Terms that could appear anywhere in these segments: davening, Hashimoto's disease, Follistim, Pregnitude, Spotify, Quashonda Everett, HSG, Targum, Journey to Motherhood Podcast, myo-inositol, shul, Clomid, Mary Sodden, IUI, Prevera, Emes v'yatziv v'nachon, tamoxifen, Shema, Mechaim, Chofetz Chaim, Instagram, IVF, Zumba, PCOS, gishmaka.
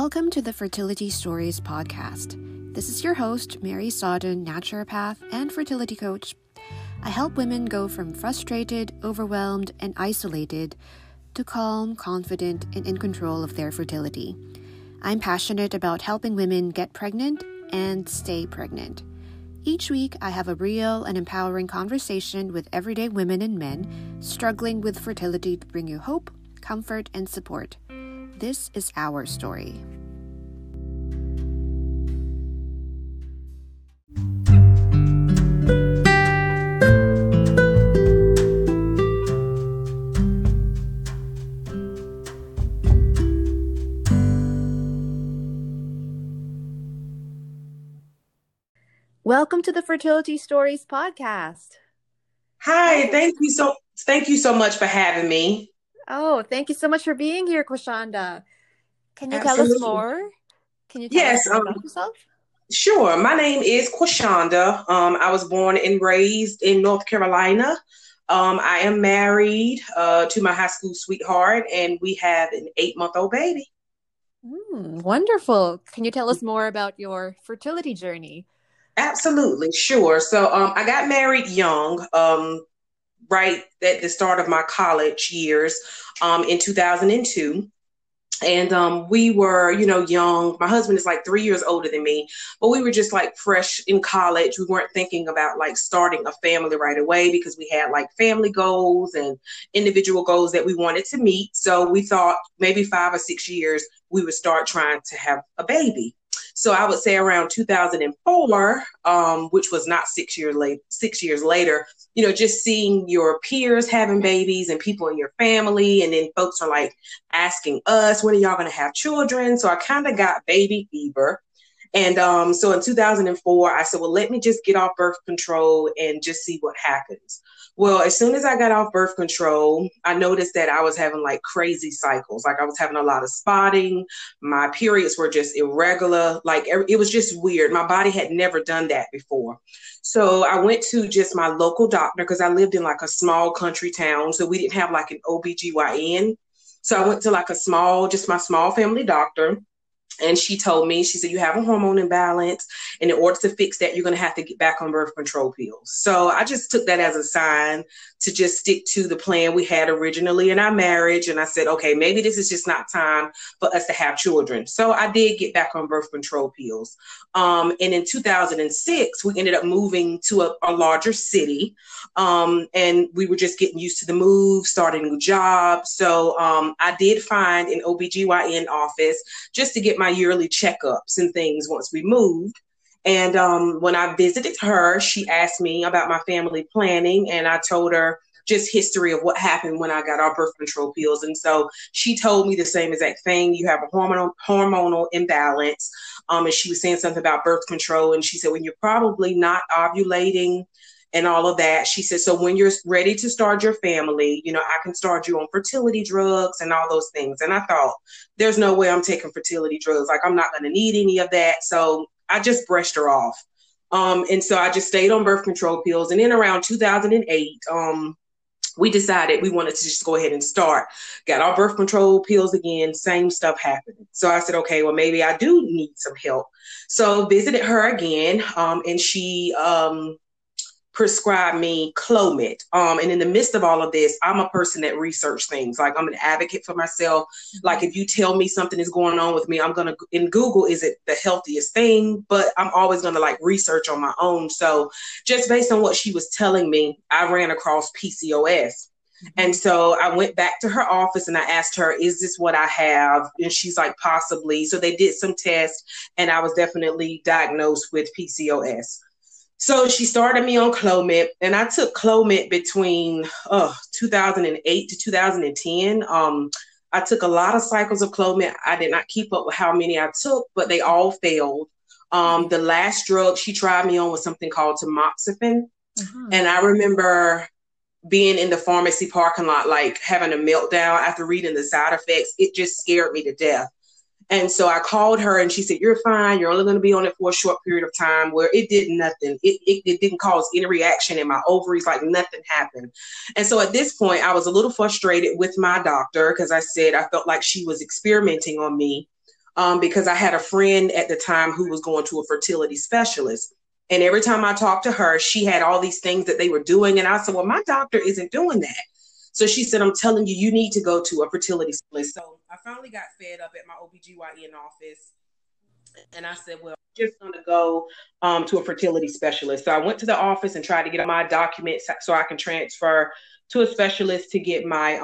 Welcome to the Fertility Stories podcast. This is your host, Mary Sodden, naturopath and fertility coach. I help women go from frustrated, overwhelmed, and isolated to calm, confident, and in control of their fertility. I'm passionate about helping women get pregnant and stay pregnant. Each week, I have a real and empowering conversation with everyday women and men struggling with fertility to bring you hope, comfort, and support. This is our story. Welcome to the Fertility Stories podcast. Hi, thank you so much for having me. Oh, thank you so much for being here, Quashonda. Can you Absolutely. Tell us more? Can you tell us about yourself? Sure. My name is Quashonda. I was born and raised in North Carolina. I am married to my high school sweetheart, and we have an 8-month-old baby. Wonderful. Can you tell us more about your fertility journey? Absolutely. Sure. So I got married young. Right at the start of my college years in 2002. And we were, young. My husband is like 3 years older than me, but we were just like fresh in college. We weren't thinking about like starting a family right away because we had like family goals and individual goals that we wanted to meet. So we thought maybe 5 or 6 years we would start trying to have a baby. So I would say around 2004, which was not 6 years later, just seeing your peers having babies and people in your family. And then folks are like asking us, when are y'all going to have children? So I kind of got baby fever. And so in 2004, I said, well, let me just get off birth control and just see what happens. Well, as soon as I got off birth control, I noticed that I was having like crazy cycles. Like I was having a lot of spotting. My periods were just irregular. Like it was just weird. My body had never done that before. So I went to just my local doctor because I lived in like a small country town. So we didn't have like an OBGYN. So I went to like my small family doctor. And she told me, she said, you have a hormone imbalance. And in order to fix that, you're going to have to get back on birth control pills. So I just took that as a sign to just stick to the plan we had originally in our marriage. And I said, okay, maybe this is just not time for us to have children. So I did get back on birth control pills. And in 2006, we ended up moving to a larger city. And we were just getting used to the move, starting a new job. So I did find an OBGYN office just to get my yearly checkups and things once we moved. And when I visited her, she asked me about my family planning, and I told her just history of what happened when I got off birth control pills. And so she told me the same exact thing. You have a hormonal imbalance. And she was saying something about birth control. And she said, when you're probably not ovulating and all of that, she said, so when you're ready to start your family, I can start you on fertility drugs and all those things. And I thought, there's no way I'm taking fertility drugs. Like, I'm not going to need any of that. So I just brushed her off. And so I just stayed on birth control pills. And then around 2008, we decided we wanted to just go ahead and start. Got our birth control pills again, same stuff happening. So I said, okay, well, maybe I do need some help. So visited her again, and she prescribed me Clomid. And in the midst of all of this, I'm a person that research things. Like, I'm an advocate for myself. Like, if you tell me something is going on with me, I'm going to, in Google, is it the healthiest thing? But I'm always going to like research on my own. So just based on what she was telling me, I ran across PCOS. And so I went back to her office and I asked her, is this what I have? And she's like, possibly. So they did some tests and I was definitely diagnosed with PCOS. So she started me on Clomid, and I took Clomid between 2008 to 2010. I took a lot of cycles of Clomid. I did not keep up with how many I took, but they all failed. The last drug she tried me on was something called tamoxifen. Mm-hmm. And I remember being in the pharmacy parking lot, like having a meltdown after reading the side effects. It just scared me to death. And so I called her and she said, you're fine. You're only going to be on it for a short period of time, where it did nothing. It didn't cause any reaction in my ovaries, like nothing happened. And so at this point, I was a little frustrated with my doctor because I said I felt like she was experimenting on me. because I had a friend at the time who was going to a fertility specialist. And every time I talked to her, she had all these things that they were doing. And I said, well, my doctor isn't doing that. So she said, I'm telling you, you need to go to a fertility specialist. So I finally got fed up at my OBGYN office. And I said, well, I'm just going to go to a fertility specialist. So I went to the office and tried to get my documents so I can transfer to a specialist to get my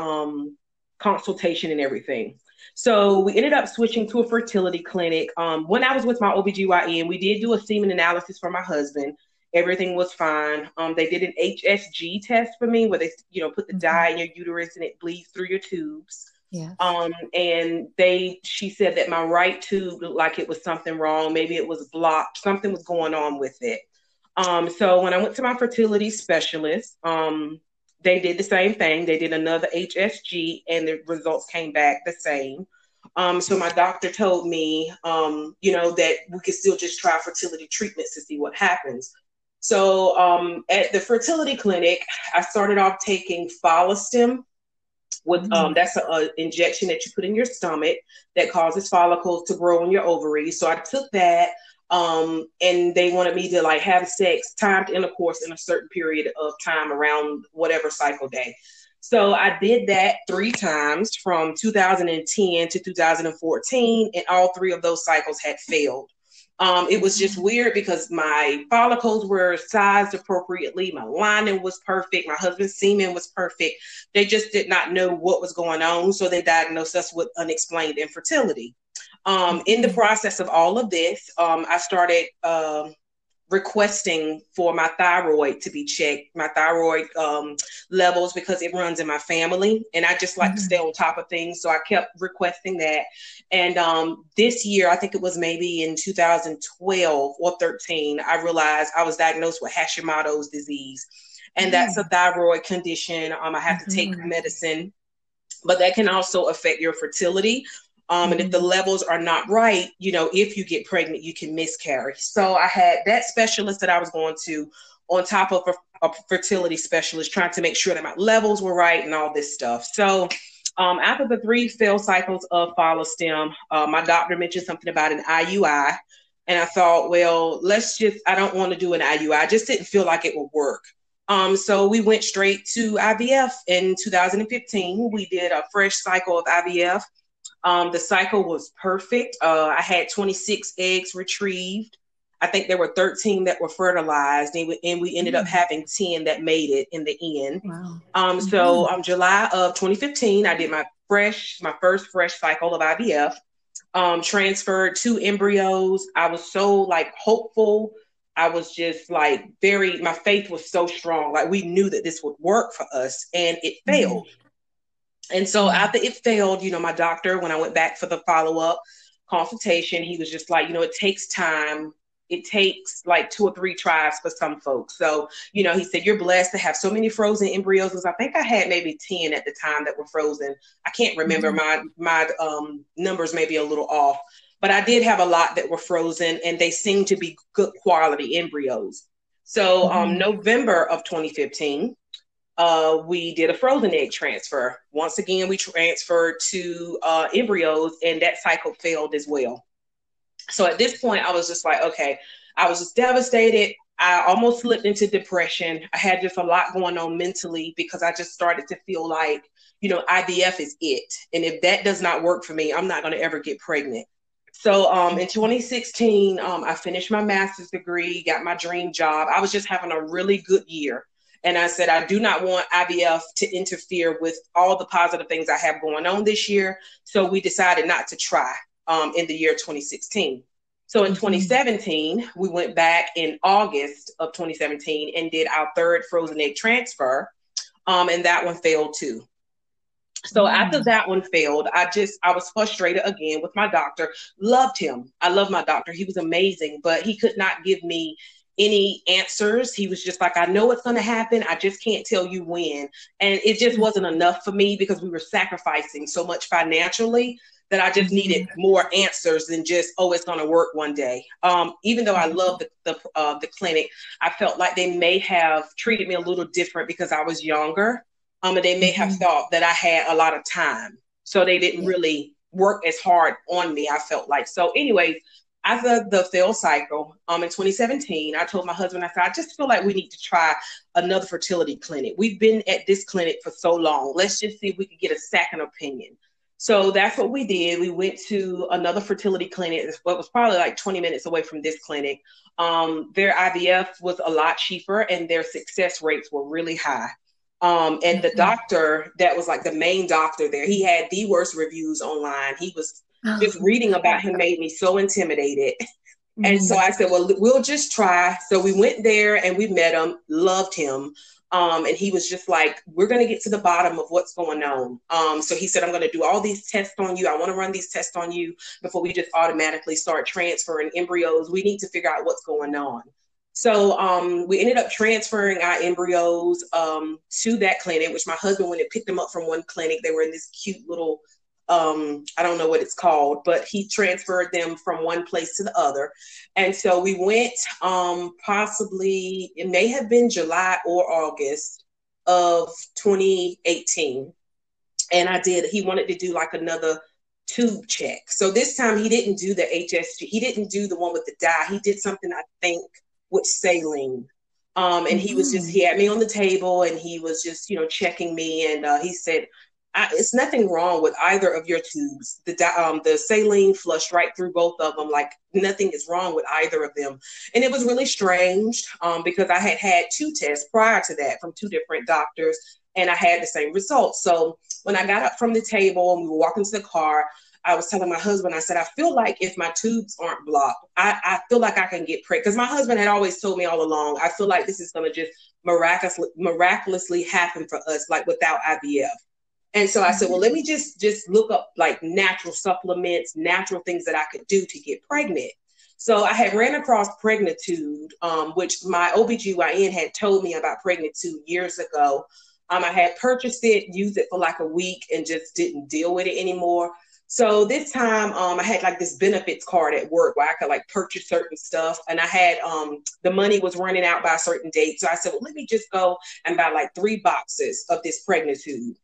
consultation and everything. So we ended up switching to a fertility clinic. When I was with my OBGYN, we did do a semen analysis for my husband. Everything was fine. They did an HSG test for me where they, put the dye in your uterus and it bleeds through your tubes. Yeah. And she said that my right tube looked like it was something wrong. Maybe it was blocked. Something was going on with it. So when I went to my fertility specialist, they did the same thing. They did another HSG and the results came back the same. So my doctor told me, that we could still just try fertility treatments to see what happens. So at the fertility clinic, I started off taking Follistim with that's an injection that you put in your stomach that causes follicles to grow in your ovaries. So I took that, and they wanted me to have sex, timed intercourse in a certain period of time around whatever cycle day. So I did that 3 times from 2010 to 2014, and all 3 of those cycles had failed. It was just weird because my follicles were sized appropriately. My lining was perfect. My husband's semen was perfect. They just did not know what was going on. So they diagnosed us with unexplained infertility. In the process of all of this, I started requesting for my thyroid to be checked, my thyroid levels, because it runs in my family. And I just like to stay on top of things. So I kept requesting that. And this year, I think it was maybe in 2012 or 13, I realized I was diagnosed with Hashimoto's disease. And that's a thyroid condition. I have to take medicine, but that can also affect your fertility. And if the levels are not right, if you get pregnant, you can miscarry. So I had that specialist that I was going to on top of a fertility specialist trying to make sure that my levels were right and all this stuff. So after the 3 failed cycles of Follistim, my doctor mentioned something about an IUI. And I thought, well, I don't want to do an IUI. I just didn't feel like it would work. So we went straight to IVF in 2015. We did a fresh cycle of IVF. The cycle was perfect. I had 26 eggs retrieved. I think there were 13 that were fertilized, and we ended up having 10 that made it in the end. Wow. So July of 2015, I did my first fresh cycle of IVF, transferred 2 embryos. I was so hopeful. I was just my faith was so strong. We knew that this would work for us, and it failed. And so after it failed, my doctor, when I went back for the follow-up consultation, he was just it takes time. It takes 2 or 3 tries for some folks. So, he said, you're blessed to have so many frozen embryos. Because I think I had maybe 10 at the time that were frozen. I can't remember. My numbers may be a little off, but I did have a lot that were frozen, and they seemed to be good quality embryos. So November of 2015, we did a frozen egg transfer. Once again, we transferred 2 embryos, and that cycle failed as well. So at this point, I was just okay, I was just devastated. I almost slipped into depression. I had just a lot going on mentally because I just started to feel IVF is it. And if that does not work for me, I'm not going to ever get pregnant. So in 2016, I finished my master's degree, got my dream job. I was just having a really good year. And I said, I do not want IVF to interfere with all the positive things I have going on this year. So we decided not to try in the year 2016. So in 2017, we went back in August of 2017 and did our 3rd frozen egg transfer. And that one failed too. So after that one failed, I was frustrated again with my doctor. Loved him. I love my doctor. He was amazing, but he could not give me any answers. He was just I know it's going to happen. I just can't tell you when. And it just wasn't enough for me because we were sacrificing so much financially that I just needed more answers than just, it's going to work one day. Even though I love the clinic, I felt like they may have treated me a little different because I was younger. And they may have thought that I had a lot of time. So they didn't really work as hard on me, I felt like. So anyways, after the failed cycle in 2017, I told my husband, I said, I just feel like we need to try another fertility clinic. We've been at this clinic for so long. Let's just see if we can get a second opinion. So that's what we did. We went to another fertility clinic that was probably like 20 minutes away from this clinic. Their IVF was a lot cheaper and their success rates were really high. And the doctor that was like the main doctor there, he had the worst reviews online. He was just reading about him made me so intimidated. And so I said, well, we'll just try. So we went there and we met him, loved him. And he was just like, we're going to get to the bottom of what's going on. So he said, I'm going to do all these tests on you. I want to run these tests on you before we just automatically start transferring embryos. We need to figure out what's going on. So we ended up transferring our embryos to that clinic, which my husband went and picked them up from one clinic. They were in this cute little, I don't know what it's called, but he transferred them from one place to the other. And so we went possibly, it may have been July or August of 2018. And he wanted to do like another tube check. So this time he didn't do the HSG. He didn't do the one with the dye. He did something, I think, with saline. And he was just, he had me on the table and he was just, you know, checking me. And he said, it's nothing wrong with either of your tubes. The saline flushed right through both of them. Like nothing is wrong with either of them. And it was really strange because I had had two tests prior to that from two different doctors and I had the same results. So when I got up from the table and we were walking to the car, I was telling my husband, I said, I feel like if my tubes aren't blocked, I feel like I can get pregnant. Because my husband had always told me all along, I feel like this is going to just miraculously happen for us, like without IVF. And so I said, well, let me just look up like natural supplements, natural things that I could do to get pregnant. So I had ran across Pregnitude, which my OBGYN had told me about Pregnitude years ago. I had purchased it, used it for like a week and just didn't deal with it anymore. So this time I had like this benefits card at work where I could like purchase certain stuff, and I had the money was running out by a certain date. So I said, well, let me just go and buy like 3 boxes of this Pregnitude.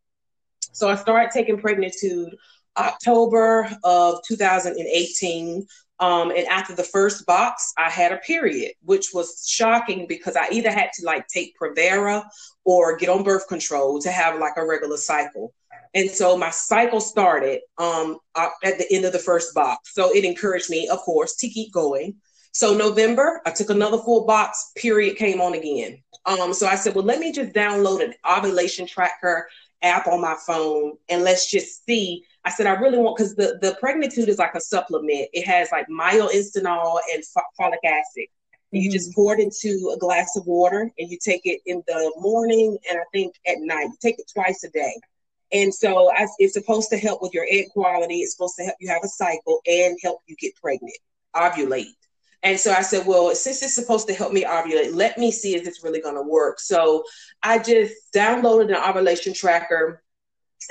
So I started taking Pregnitude October of 2018. And after the first box, I had a period, which was shocking because I either had to like take Prevera or get on birth control to have like a regular cycle. And so my cycle started at the end of the first box. So it encouraged me, of course, to keep going. So November, I took another full box, period came on again. So I said, well, let me just download an ovulation tracker app on my phone and let's just see. I said, I really want, because the Pregnitude is like a supplement. It has like myo-inositol and folic acid. And you just pour it into a glass of water and you take it in the morning and I think at night. You take it twice a day. And so it's supposed to help with your egg quality. It's supposed to help you have a cycle and help you get pregnant, ovulate. And so I said, well, since it's supposed to help me ovulate, let me see if it's really going to work. So I just downloaded an ovulation tracker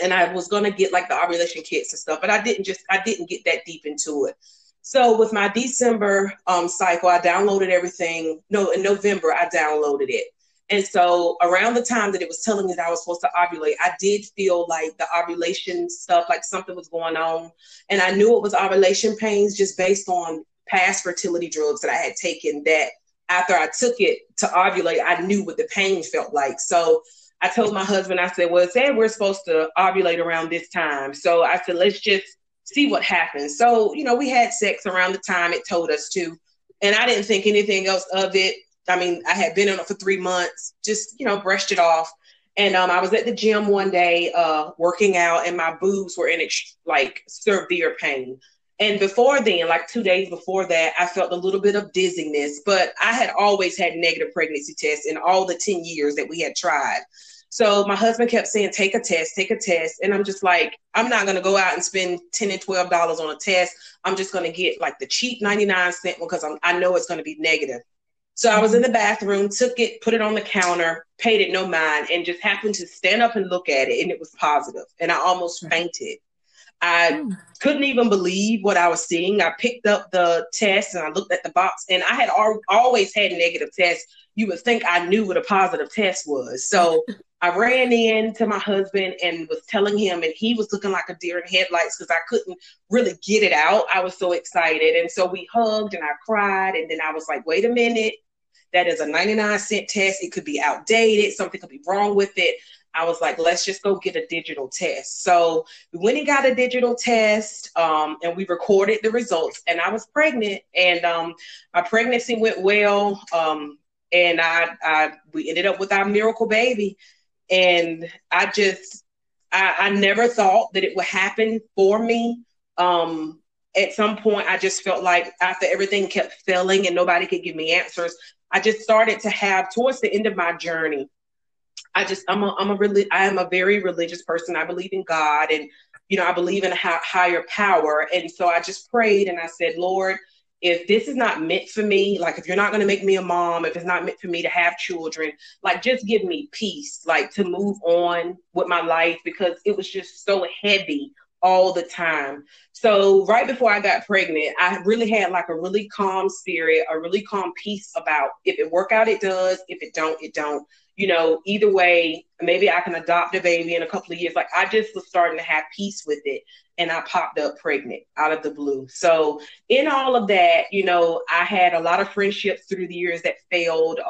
and I was going to get like the ovulation kits and stuff, but I didn't get that deep into it. So with my December cycle, I downloaded everything. No, in November, I downloaded it. And so around the time that it was telling me that I was supposed to ovulate, I did feel like the ovulation stuff, like something was going on. And I knew it was ovulation pains just based on past fertility drugs that I had taken, that after I took it to ovulate, I knew what the pain felt like. So I told my husband, I said, well, it said we're supposed to ovulate around this time. So I said, let's just see what happens. So, you know, we had sex around the time it told us to, and I didn't think anything else of it. I mean, I had been on it for 3 months, just, you know, brushed it off. And I was at the gym one day working out and my boobs were in like severe pain. And before then, like 2 days before that, I felt a little bit of dizziness, but I had always had negative pregnancy tests in all the 10 years that we had tried. So my husband kept saying, take a test. And I'm just like, I'm not going to go out and spend $10 and $12 on a test. I'm just going to get like the cheap 99-cent one because I know it's going to be negative. So I was in the bathroom, took it, put it on the counter, paid it no mind, and just happened to stand up and look at it. And it was positive. And I almost fainted. I couldn't even believe what I was seeing. I picked up the test and I looked at the box, and I had always had negative tests. You would think I knew what a positive test was. So I ran in to my husband and was telling him, and he was looking like a deer in headlights because I couldn't really get it out. I was so excited. And so we hugged and I cried. And then I was like, wait a minute, that is a 99-cent test. It could be outdated. Something could be wrong with it. I was like, let's just go get a digital test. So we went and got a digital test, and we recorded the results, and I was pregnant, and my pregnancy went well. And we ended up with our miracle baby. And I never thought that it would happen for me. At some point, I just felt like after everything kept failing and nobody could give me answers, I just started to have, towards the end of my journey, I am a very religious person. I believe in God, and, you know, I believe in a higher power. And so I just prayed and I said, Lord, if this is not meant for me, like if you're not going to make me a mom, if it's not meant for me to have children, like just give me peace, like to move on with my life, because it was just so heavy all the time. So right before I got pregnant, I really had like a really calm spirit, a really calm peace about, if it work out, it does. If it don't, it don't. You know, either way, maybe I can adopt a baby in a couple of years. Like, I just was starting to have peace with it. And I popped up pregnant out of the blue. So in all of that, you know, I had a lot of friendships through the years that failed.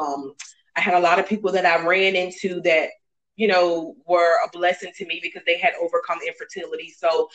I had a lot of people that I ran into that, you know, were a blessing to me because they had overcome infertility. So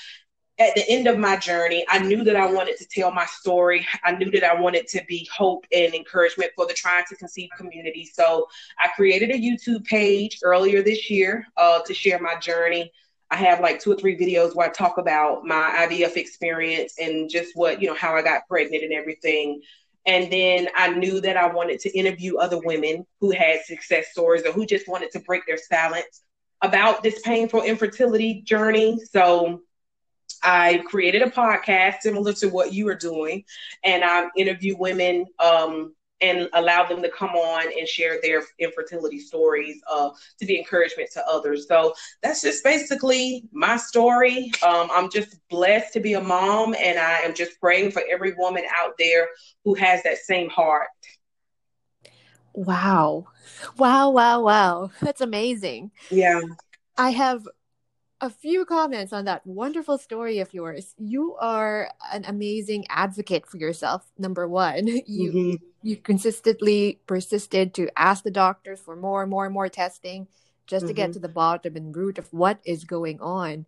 at the end of my journey, I knew that I wanted to tell my story. I knew that I wanted to be hope and encouragement for the trying to conceive community. So I created a YouTube page earlier this year to share my journey. I have like 2 or 3 videos where I talk about my IVF experience and just what, you know, how I got pregnant and everything. And then I knew that I wanted to interview other women who had success stories or who just wanted to break their silence about this painful infertility journey. So I created a podcast similar to what you are doing, and I interview women and allow them to come on and share their infertility stories to be encouragement to others. So that's just basically my story. I'm just blessed to be a mom, and I am just praying for every woman out there who has that same heart. Wow. Wow, wow, wow. That's amazing. Yeah. I have a few comments on that wonderful story of yours. You are an amazing advocate for yourself. Number one, you consistently persisted to ask the doctors for more and more and more testing just to get to the bottom and root of what is going on.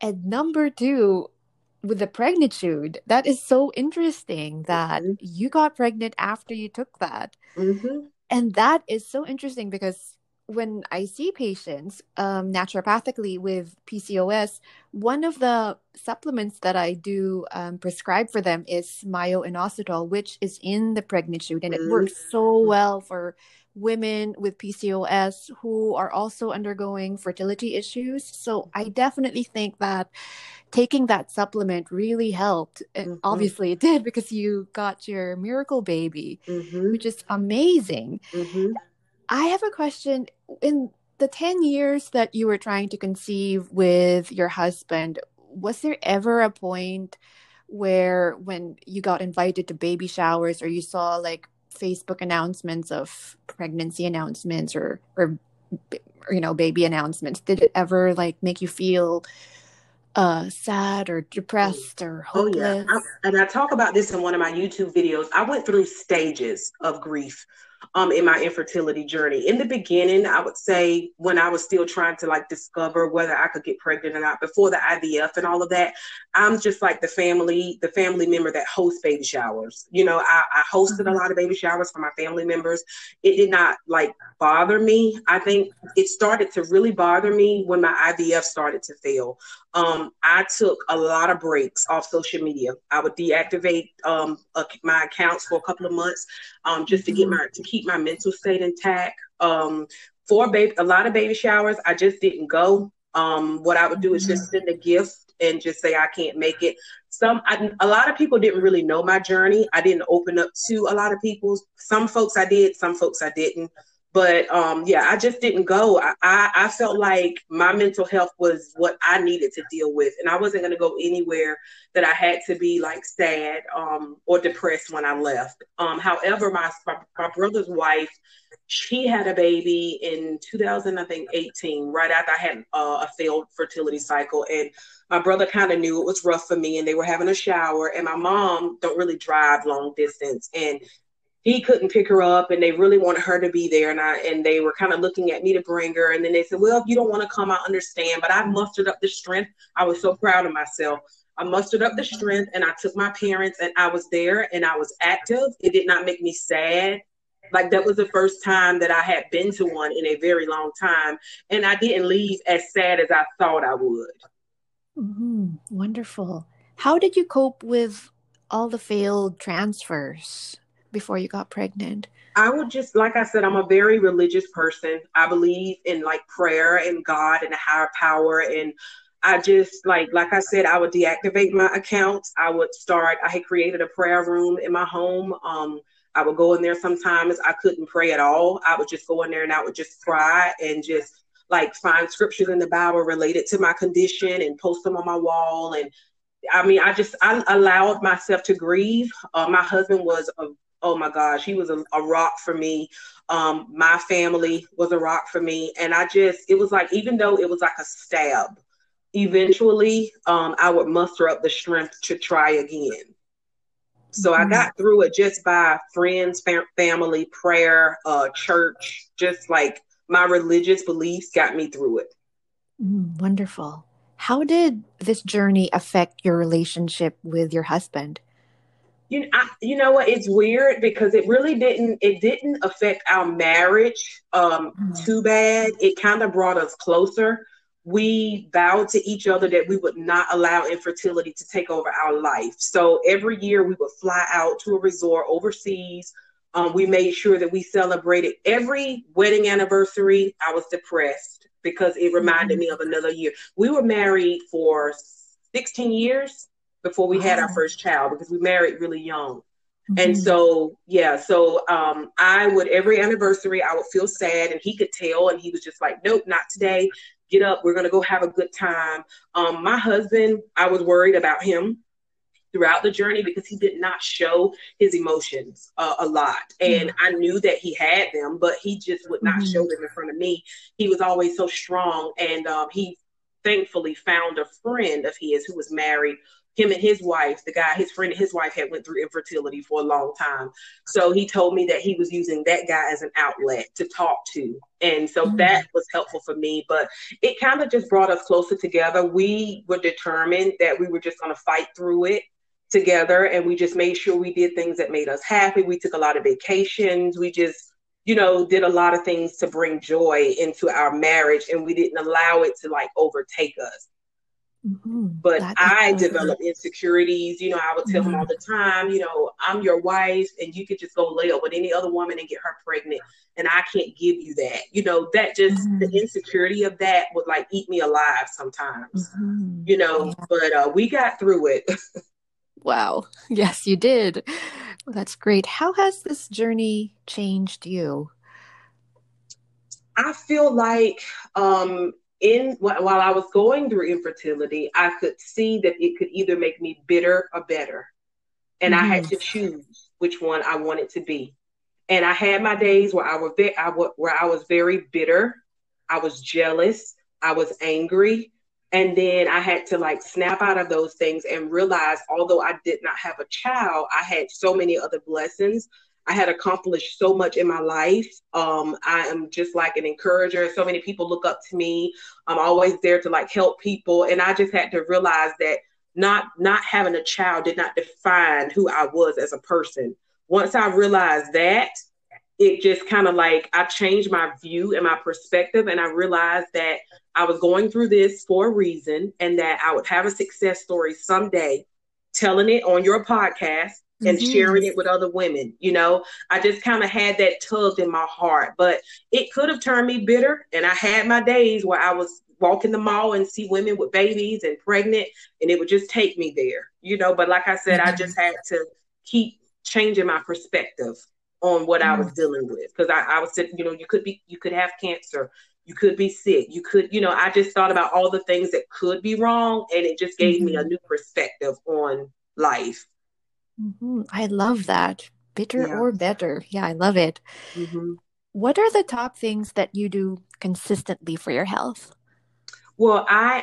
And number two, with the Pregnitude, that is so interesting that you got pregnant after you took that. And that is so interesting because when I see patients naturopathically with PCOS, one of the supplements that I do prescribe for them is myo-inositol, which is in the Pregnitude. And it works so well for women with PCOS who are also undergoing fertility issues. So I definitely think that taking that supplement really helped. And obviously it did because you got your miracle baby, which is amazing. I have a question. In the 10 years that you were trying to conceive with your husband, was there ever a point where when you got invited to baby showers or you saw like Facebook announcements of pregnancy announcements or you know, baby announcements, did it ever like make you feel sad or depressed or hopeless? Oh, yeah. I talk about this in one of my YouTube videos. I went through stages of grief in my infertility journey. In the beginning, I would say when I was still trying to like discover whether I could get pregnant or not, before the IVF and all of that, I'm just like the family member that hosts baby showers. You know, I hosted a lot of baby showers for my family members. It did not like bother me. I think it started to really bother me when my IVF started to fail. I took a lot of breaks off social media. I would deactivate my accounts for a couple of months just to get to keep my mental state intact. A lot of baby showers, I just didn't go. What I would do is just send a gift and just say I can't make it. A lot of people didn't really know my journey. I didn't open up to a lot of people. Some folks I did, some folks I didn't. But I just didn't go. I felt like my mental health was what I needed to deal with. And I wasn't going to go anywhere that I had to be like sad or depressed when I left. However, my brother's wife She had a baby in 2018, right after I had a failed fertility cycle. And my brother kind of knew it was rough for me, and they were having a shower. And my mom don't really drive long distance, and he couldn't pick her up, and they really wanted her to be there. And they were kind of looking at me to bring her. And then they said, well, if you don't want to come, I understand. But I mustered up the strength. I was so proud of myself. I mustered up the strength, and I took my parents, and I was there, and I was active. It did not make me sad. Like, that was the first time that I had been to one in a very long time. And I didn't leave as sad as I thought I would. Mm-hmm. Wonderful. How did you cope with all the failed transfers before you got pregnant? I would just, like I said, I'm a very religious person. I believe in like prayer and God and a higher power. And I just, like I said, I would deactivate my accounts. I had created a prayer room in my home. I would go in there sometimes. I couldn't pray at all. I would just go in there and I would just cry and just like find scriptures in the Bible related to my condition and post them on my wall. And I mean, I allowed myself to grieve. My husband was oh my gosh, he was a rock for me. My family was a rock for me. And it was like, even though it was like a stab, eventually I would muster up the strength to try again. So I got through it just by friends, family, prayer, church, just like my religious beliefs got me through it. Wonderful. How did this journey affect your relationship with your husband? You know what? It's weird because it really didn't. It didn't affect our marriage too bad. It kind of brought us closer. We vowed to each other that we would not allow infertility to take over our life. So every year we would fly out to a resort overseas. We made sure that we celebrated every wedding anniversary. I was depressed because it reminded me of another year. We were married for 16 years. Before we had our first child, because we married really young. And so, I would, every anniversary, I would feel sad, and he could tell, and he was just like, nope, not today. Get up. We're going to go have a good time. My husband, I was worried about him throughout the journey because he did not show his emotions a lot. And I knew that he had them, but he just would not show them in front of me. He was always so strong. And he thankfully found a friend of his who was married. Him and his wife, the guy, his friend and his wife had went through infertility for a long time. So he told me that he was using that guy as an outlet to talk to. And so that was helpful for me, but it kind of just brought us closer together. We were determined that we were just going to fight through it together. And we just made sure we did things that made us happy. We took a lot of vacations. We just, did a lot of things to bring joy into our marriage, and we didn't allow it to like overtake us. But I developed insecurities. I would tell him all the time, I'm your wife and you could just go lay up with any other woman and get her pregnant. And I can't give you that. That just the insecurity of that would like eat me alive sometimes, but we got through it. Wow. Yes, you did. Well, that's great. How has this journey changed you? I feel like, while I was going through infertility, I could see that it could either make me bitter or better. And I had to choose which one I wanted to be. And I had my days where I was very bitter. I was jealous. I was angry. And then I had to like snap out of those things and realize, although I did not have a child, I had so many other blessings. I had accomplished so much in my life. I am just like an encourager. So many people look up to me. I'm always there to like help people. And I just had to realize that not having a child did not define who I was as a person. Once I realized that, it just kind of like, I changed my view and my perspective. And I realized that I was going through this for a reason, and that I would have a success story someday, telling it on your podcast and sharing it with other women. I just kind of had that tugged in my heart, but it could have turned me bitter. And I had my days where I was walking the mall and see women with babies and pregnant, and it would just take me there, but like I said, I just had to keep changing my perspective on what I was dealing with. Cause I was saying, you could have cancer, you could be sick, you could, I just thought about all the things that could be wrong, and it just gave me a new perspective on life. I love that. Bitter or better. Yeah, I love it. what are the top things that you do consistently for your health? Well, I,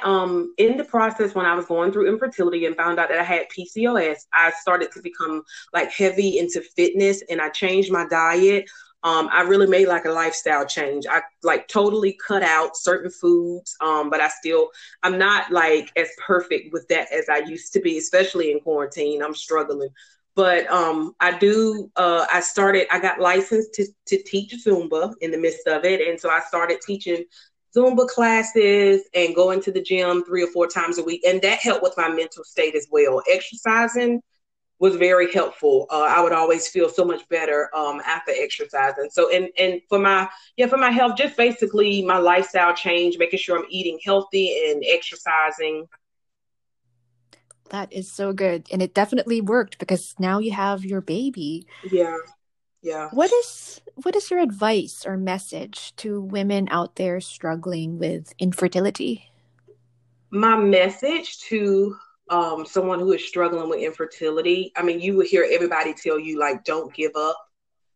in the process, when I was going through infertility and found out that I had PCOS, I started to become like heavy into fitness, and I changed my diet. I really made like a lifestyle change. I like totally cut out certain foods, but I'm not like as perfect with that as I used to be, especially in quarantine. I'm struggling. But I got licensed to teach Zumba in the midst of it. And so I started teaching Zumba classes and going to the gym 3 or 4 times a week. And that helped with my mental state as well. Exercising was very helpful. I would always feel so much better after exercising. So, and for my health, just basically my lifestyle change, making sure I'm eating healthy and exercising. That is so good. And it definitely worked because now you have your baby. Yeah. Yeah. What is your advice or message to women out there struggling with infertility? My message to someone who is struggling with infertility, I mean, you will hear everybody tell you, like, don't give up.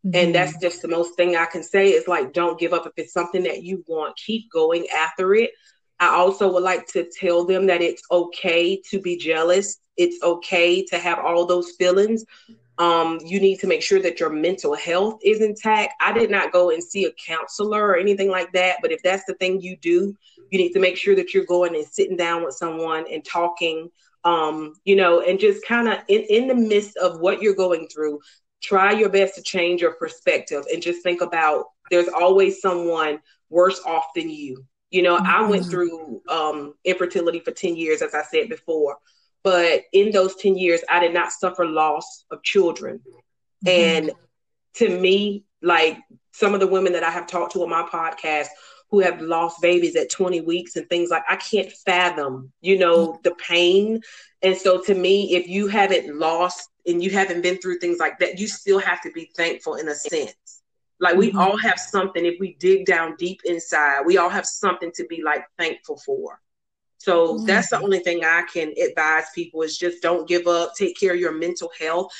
Mm-hmm. And that's just the most thing I can say is, like, don't give up. If it's something that you want, keep going after it. I also would like to tell them that it's okay to be jealous. It's okay to have all those feelings. You need to make sure that your mental health is intact. I did not go and see a counselor or anything like that, but if that's the thing you do, you need to make sure that you're going and sitting down with someone and talking, and just kind of in the midst of what you're going through, try your best to change your perspective and just think about there's always someone worse off than you. I went through infertility for 10 years, as I said before. But in those 10 years, I did not suffer loss of children. Mm-hmm. And to me, like some of the women that I have talked to on my podcast who have lost babies at 20 weeks and things like, I can't fathom, mm-hmm. the pain. And so to me, if you haven't lost and you haven't been through things like that, you still have to be thankful in a sense. Like we all have something, if we dig down deep inside, we all have something to be like thankful for. So that's the only thing I can advise people is just don't give up, take care of your mental health.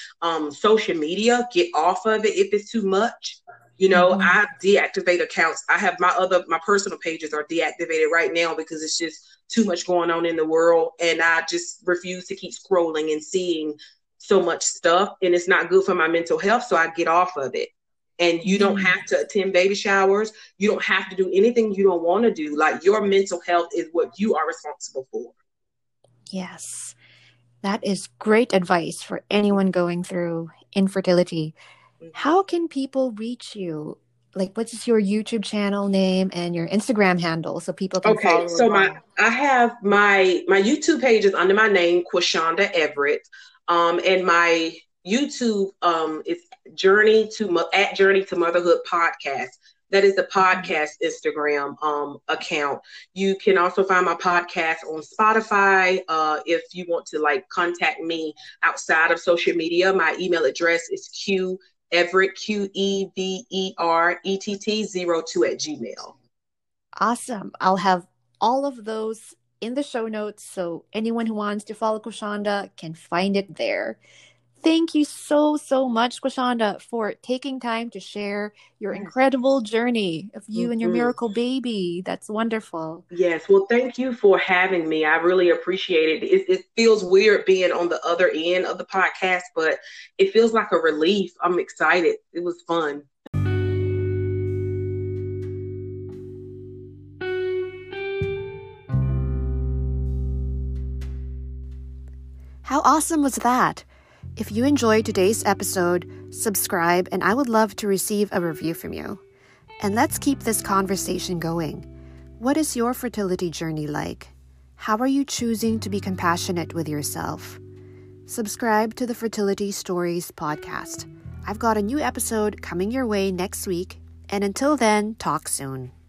Social media, get off of it if it's too much. I deactivate accounts. I have my personal pages are deactivated right now because it's just too much going on in the world. And I just refuse to keep scrolling and seeing so much stuff. And it's not good for my mental health. So I get off of it. And you don't have to attend baby showers. You don't have to do anything you don't want to do. Like your mental health is what you are responsible for. Yes. That is great advice for anyone going through infertility. Mm-hmm. How can people reach you? Like, what's your YouTube channel name and your Instagram handle so people can follow? Okay, so I have my YouTube page is under my name, Quashonda Everett. And my YouTube is Journey to Motherhood Podcast. That is the podcast Instagram account. You can also find my podcast on Spotify. If you want to like contact me outside of social media, my email address is qeverett@gmail.com. Awesome. I'll have all of those in the show notes, so anyone who wants to follow Quashonda can find it there. Thank you so, so much, Quashonda, for taking time to share your incredible journey of you and your miracle baby. That's wonderful. Yes. Well, thank you for having me. I really appreciate it. It feels weird being on the other end of the podcast, but it feels like a relief. I'm excited. It was fun. How awesome was that? If you enjoyed today's episode, subscribe, and I would love to receive a review from you. And let's keep this conversation going. What is your fertility journey like? How are you choosing to be compassionate with yourself? Subscribe to the Fertility Stories podcast. I've got a new episode coming your way next week, and until then, talk soon.